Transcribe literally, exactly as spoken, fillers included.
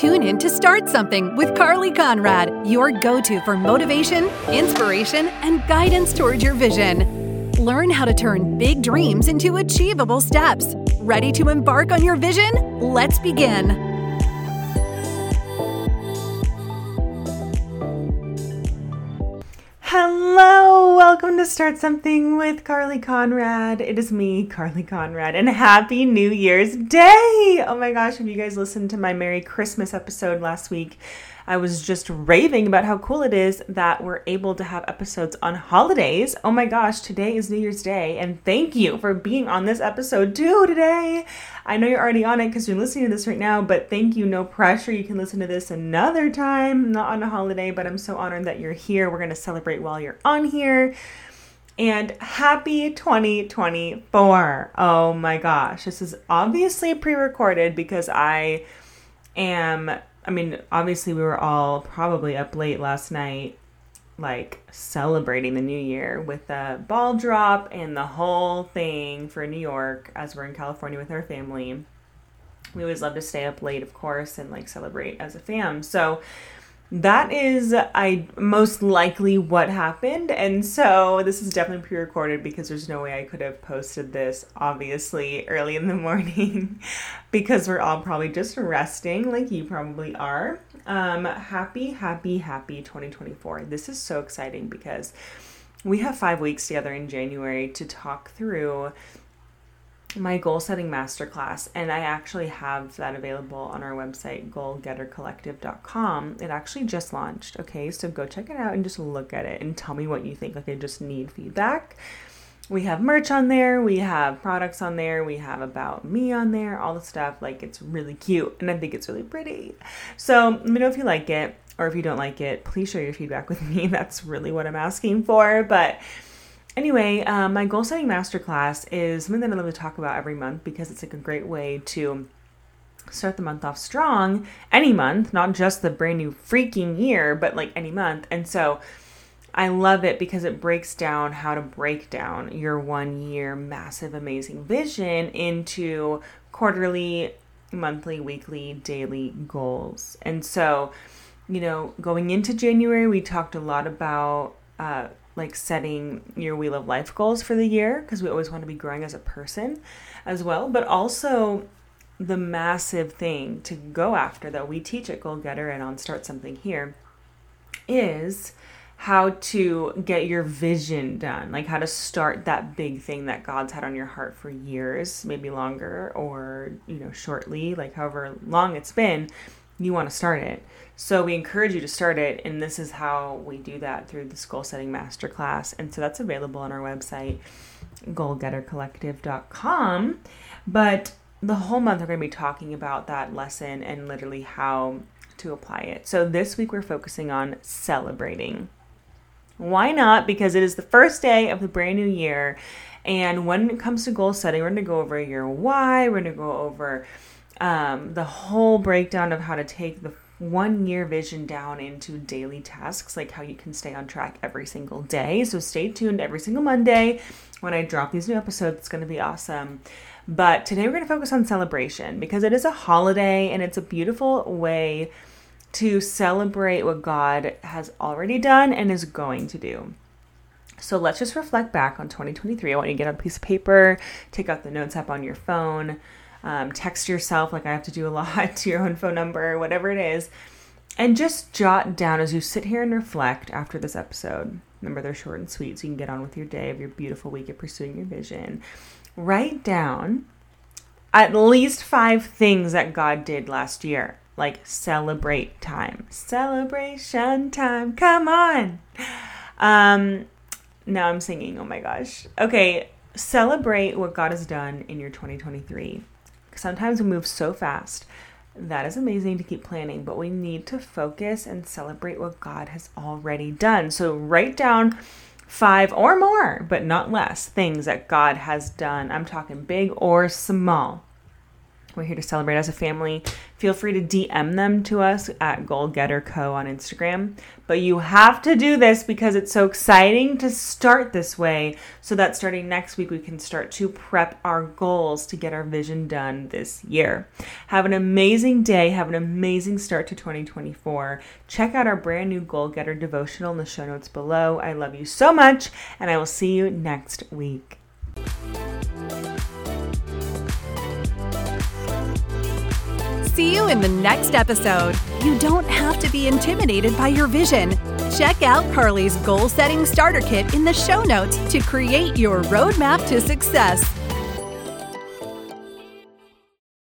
tune in to Start Something with Carly Conrad, your go-to for motivation, inspiration, and guidance towards your vision. Learn how to turn big dreams into achievable steps. Ready to embark on your vision? Let's begin. Hello, welcome to Start Something with Carly Conrad. It is me, Carly Conrad, and happy New Year's Day! Oh my gosh, if you guys listened to my Merry Christmas episode last week, I was just raving about how cool it is that we're able to have episodes on holidays. Oh my gosh, today is New Year's Day, and thank you for being on this episode too today. I know you're already on it because you're listening to this right now, but thank you, no pressure. You can listen to this another time, not on a holiday, but I'm so honored that you're here. We're going to celebrate while you're on here. And happy twenty twenty-four. Oh my gosh, this is obviously pre-recorded because I am... I mean, obviously we were all probably up late last night, like celebrating the new year with a ball drop and the whole thing for New York as we're in California with our family. We always love to stay up late, of course, and like celebrate as a fam. So that is I most likely what happened. And so this is definitely pre-recorded because there's no way I could have posted this obviously early in the morning because we're all probably just resting like you probably are. Um, happy, happy, happy twenty twenty-four. This is so exciting because we have five weeks together in January to talk through my goal setting masterclass, and I actually have that available on our website, goal getter collective dot com. It actually just launched, okay? So go check it out and just look at it and tell me what you think. Like, I just need feedback. We have merch on there, we have products on there, we have about me on there, all the stuff. Like, it's really cute, and I think it's really pretty. So let me know if you like it, or if you don't like it, please share your feedback with me. That's really what I'm asking for, but anyway, um, my goal setting masterclass is something that I love to talk about every month because it's like a great way to start the month off strong, any month, not just the brand new freaking year, but like any month. And so I love it because it breaks down how to break down your one year massive, amazing vision into quarterly, monthly, weekly, daily goals. And so, you know, going into January, we talked a lot about, uh, like setting your Wheel of Life goals for the year, because we always want to be growing as a person as well, but also the massive thing to go after that we teach at Goal Getter and on Start Something here is how to get your vision done, like how to start that big thing that God's had on your heart for years, maybe longer or, you know, shortly, like however long it's been, you want to start it. So we encourage you to start it, and this is how we do that through the goal setting masterclass. And so that's available on our website, goal getter collective dot com. But the whole month we're going to be talking about that lesson and literally how to apply it. So this week we're focusing on celebrating. Why not? Because it is the first day of the brand new year, and when it comes to goal setting, we're going to go over your why, we're going to go over Um, the whole breakdown of how to take the one year vision down into daily tasks, like how you can stay on track every single day. So stay tuned every single Monday when I drop these new episodes. It's going to be awesome. But today we're going to focus on celebration because it is a holiday and it's a beautiful way to celebrate what God has already done and is going to do. So let's just reflect back on twenty twenty-three. I want you to get on a piece of paper, take out the notes app on your phone, Um, text yourself, like I have to do a lot, to your own phone number, whatever it is, and just jot down as you sit here and reflect after this episode. Remember, they're short and sweet, so you can get on with your day of your beautiful week of pursuing your vision. Write down at least five things that God did last year, like celebrate time. Celebration time, come on! Um, now I'm singing, oh my gosh. Okay, celebrate what God has done in your twenty twenty-three. Sometimes we move so fast. That is amazing to keep planning, but we need to focus and celebrate what God has already done. So write down five or more, but not less, things that God has done. I'm talking big or small. We're here to celebrate as a family. Feel free to D M them to us at Goal Getter Co on Instagram. But you have to do this because it's so exciting to start this way, so that starting next week, we can start to prep our goals to get our vision done this year. Have an amazing day. Have an amazing start to twenty twenty-four. Check out our brand new Goal Getter devotional in the show notes below. I love you so much, and I will see you next week. See you in the next episode. You don't have to be intimidated by your vision. Check out Carly's goal setting starter kit in the show notes to create your roadmap to success.